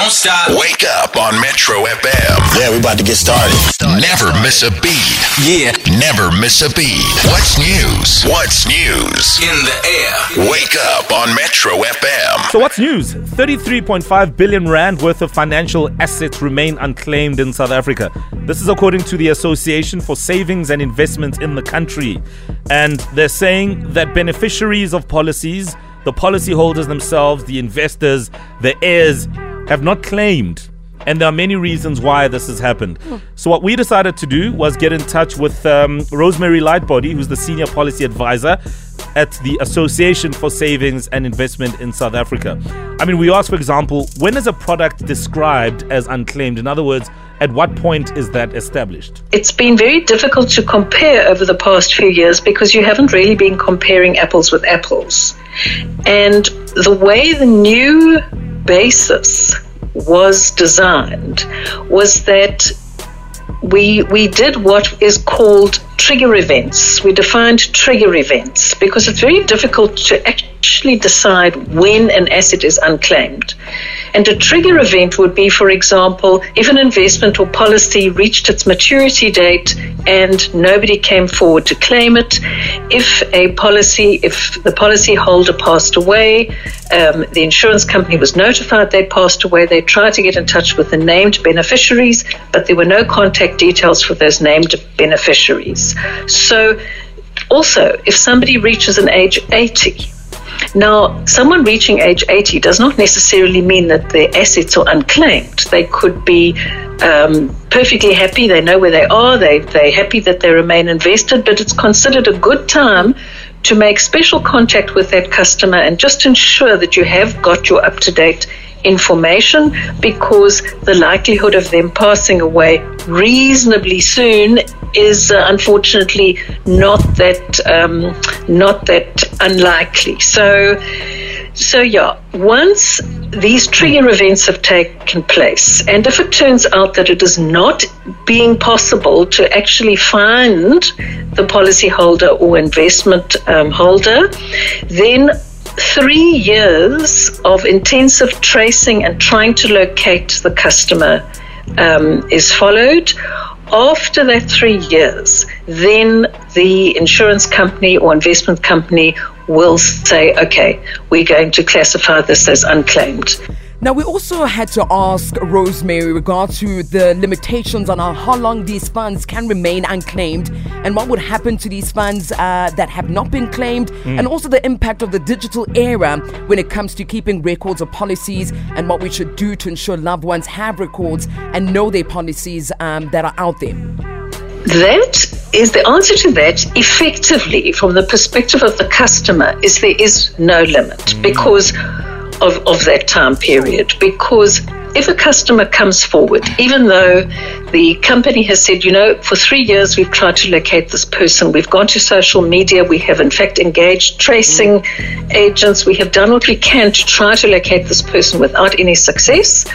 Don't stop. Wake up on Metro FM. Yeah, we about to get started. Never miss a beat. Yeah. Never miss a beat. What's news? What's news? In the air. Wake up on Metro FM. So what's news? 33.5 billion rand worth of financial assets remain unclaimed in South Africa. This is according to the Association for Savings and Investment in the country. And they're saying that beneficiaries of policies, the policyholders themselves, the investors, the heirs, have not claimed. And there are many reasons why this has happened. So what we decided to do was get in touch with Rosemary Lightbody, who's the Senior Policy Advisor at the Association for Savings and Investment in South Africa. I mean, we asked, for example, when is a product described as unclaimed? In other words, at what point is that established? It's been very difficult to compare over the past few years because you haven't really been comparing apples with apples. And the way the new basis was designed was that we did what is called trigger events. We defined trigger events because it's very difficult to actually decide when an asset is unclaimed. And a trigger event would be, for example, if an investment or policy reached its maturity date and nobody came forward to claim it, if the policyholder passed away, the insurance company was notified they passed away, they tried to get in touch with the named beneficiaries, but there were no contact details for those named beneficiaries. So also, if somebody reaches an age 80, now, someone reaching age 80 does not necessarily mean that their assets are unclaimed. They could be perfectly happy. They know where they are. They're happy that they remain invested, but it's considered a good time to make special contact with that customer and just ensure that you have got your up-to-date information, because the likelihood of them passing away reasonably soon is unfortunately not that unlikely. So yeah, once these trigger events have taken place, and if it turns out that it is not being possible to actually find the policyholder or investment holder, then 3 years of intensive tracing and trying to locate the customer is followed. After that 3 years, then the insurance company or investment company will say, okay, we're going to classify this as unclaimed. Now, we also had to ask Rosemary in regard to the limitations on how long these funds can remain unclaimed and what would happen to these funds that have not been claimed, and also the impact of the digital era when it comes to keeping records of policies and what we should do to ensure loved ones have records and know their policies that are out there. That is the answer to that. Effectively, from the perspective of the customer, is there is no limit because of that time period, because if a customer comes forward, even though the company has said, for 3 years we've tried to locate this person, we've gone to social media, we have in fact engaged tracing agents, we have done what we can to try to locate this person without any success,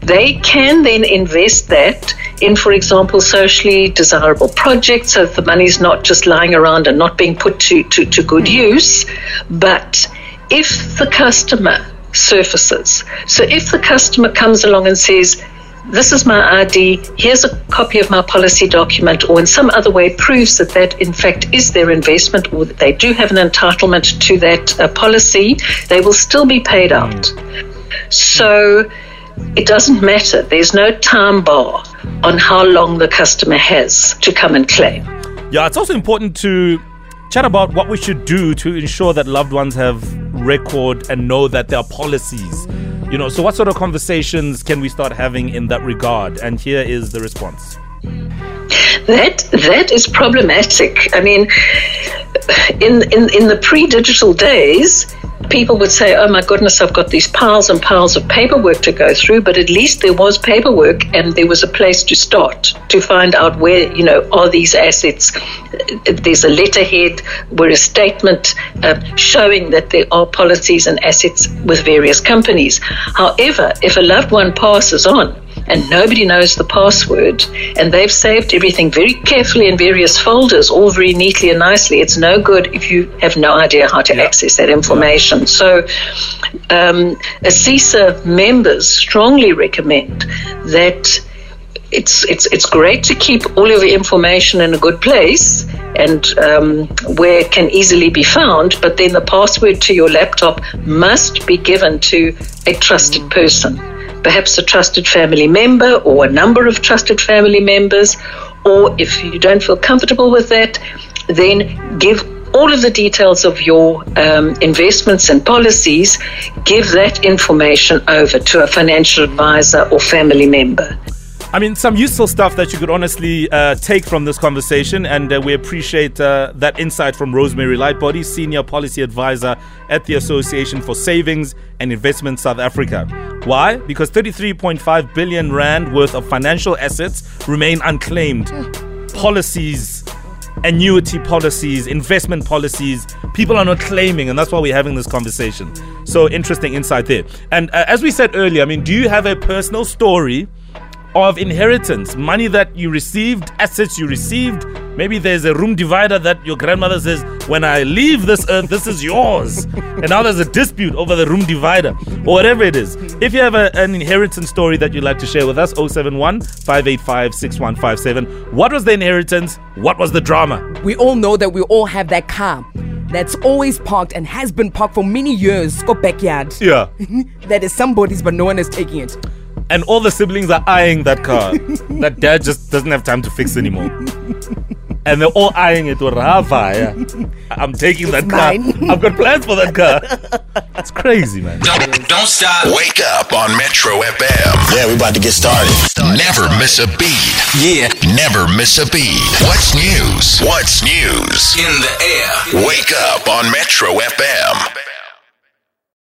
they can then invest that in, for example, socially desirable projects, so the money's not just lying around and not being put to good use. But if the customer surfaces, so if the customer comes along and says, this is my ID, here's a copy of my policy document, or in some other way proves that in fact is their investment or that they do have an entitlement to that policy, they will still be paid out. So it doesn't matter. There's no time bar on how long the customer has to come and claim. Yeah, it's also important to chat about what we should do to ensure that loved ones have record and know that there are policies. So what sort of conversations can we start having in that regard? And here is the response. That is problematic. I mean, in the pre-digital days, people would say, oh my goodness, I've got these piles and piles of paperwork to go through, but at least there was paperwork and there was a place to start to find out where, are these assets. There's a letterhead where a statement showing that there are policies and assets with various companies. However, if a loved one passes on and nobody knows the password, and they've saved everything very carefully in various folders, all very neatly and nicely. It's no good if you have no idea how to access that information. So ACISA members strongly recommend that it's great to keep all of your information in a good place and where it can easily be found, but then the password to your laptop must be given to a trusted person, perhaps a trusted family member or a number of trusted family members. Or if you don't feel comfortable with that, then give all of the details of your investments and policies, give that information over to a financial advisor or family member. I mean, some useful stuff that you could honestly take from this conversation, and we appreciate that insight from Rosemary Lightbody, Senior Policy Advisor at the Association for Savings and Investment in South Africa. Why? Because 33.5 billion rand worth of financial assets remain unclaimed. Policies, annuity policies, investment policies, people are not claiming, and that's why we're having this conversation. So interesting insight there. And as we said earlier, I mean, do you have a personal story of inheritance, money that you received, assets you received? Maybe there's a room divider that your grandmother says, when I leave this earth, this is yours. And now there's a dispute over the room divider or whatever it is. If you have an inheritance story that you'd like to share with us, 071-585-6157. What was the inheritance? What was the drama? We all know that we all have that car that's always parked and has been parked for many years, or backyard. Yeah. That is somebody's, but no one is taking it. And all the siblings are eyeing that car that dad just doesn't have time to fix anymore. And they're all eyeing it. I'm taking it's that mine. Car. I've got plans for that car. It's crazy, man. Don't stop. Wake up on Metro FM. Yeah, we're about to get started. Never miss a beat. Yeah. Never miss a beat. What's news? What's news? In the air. Wake up on Metro FM.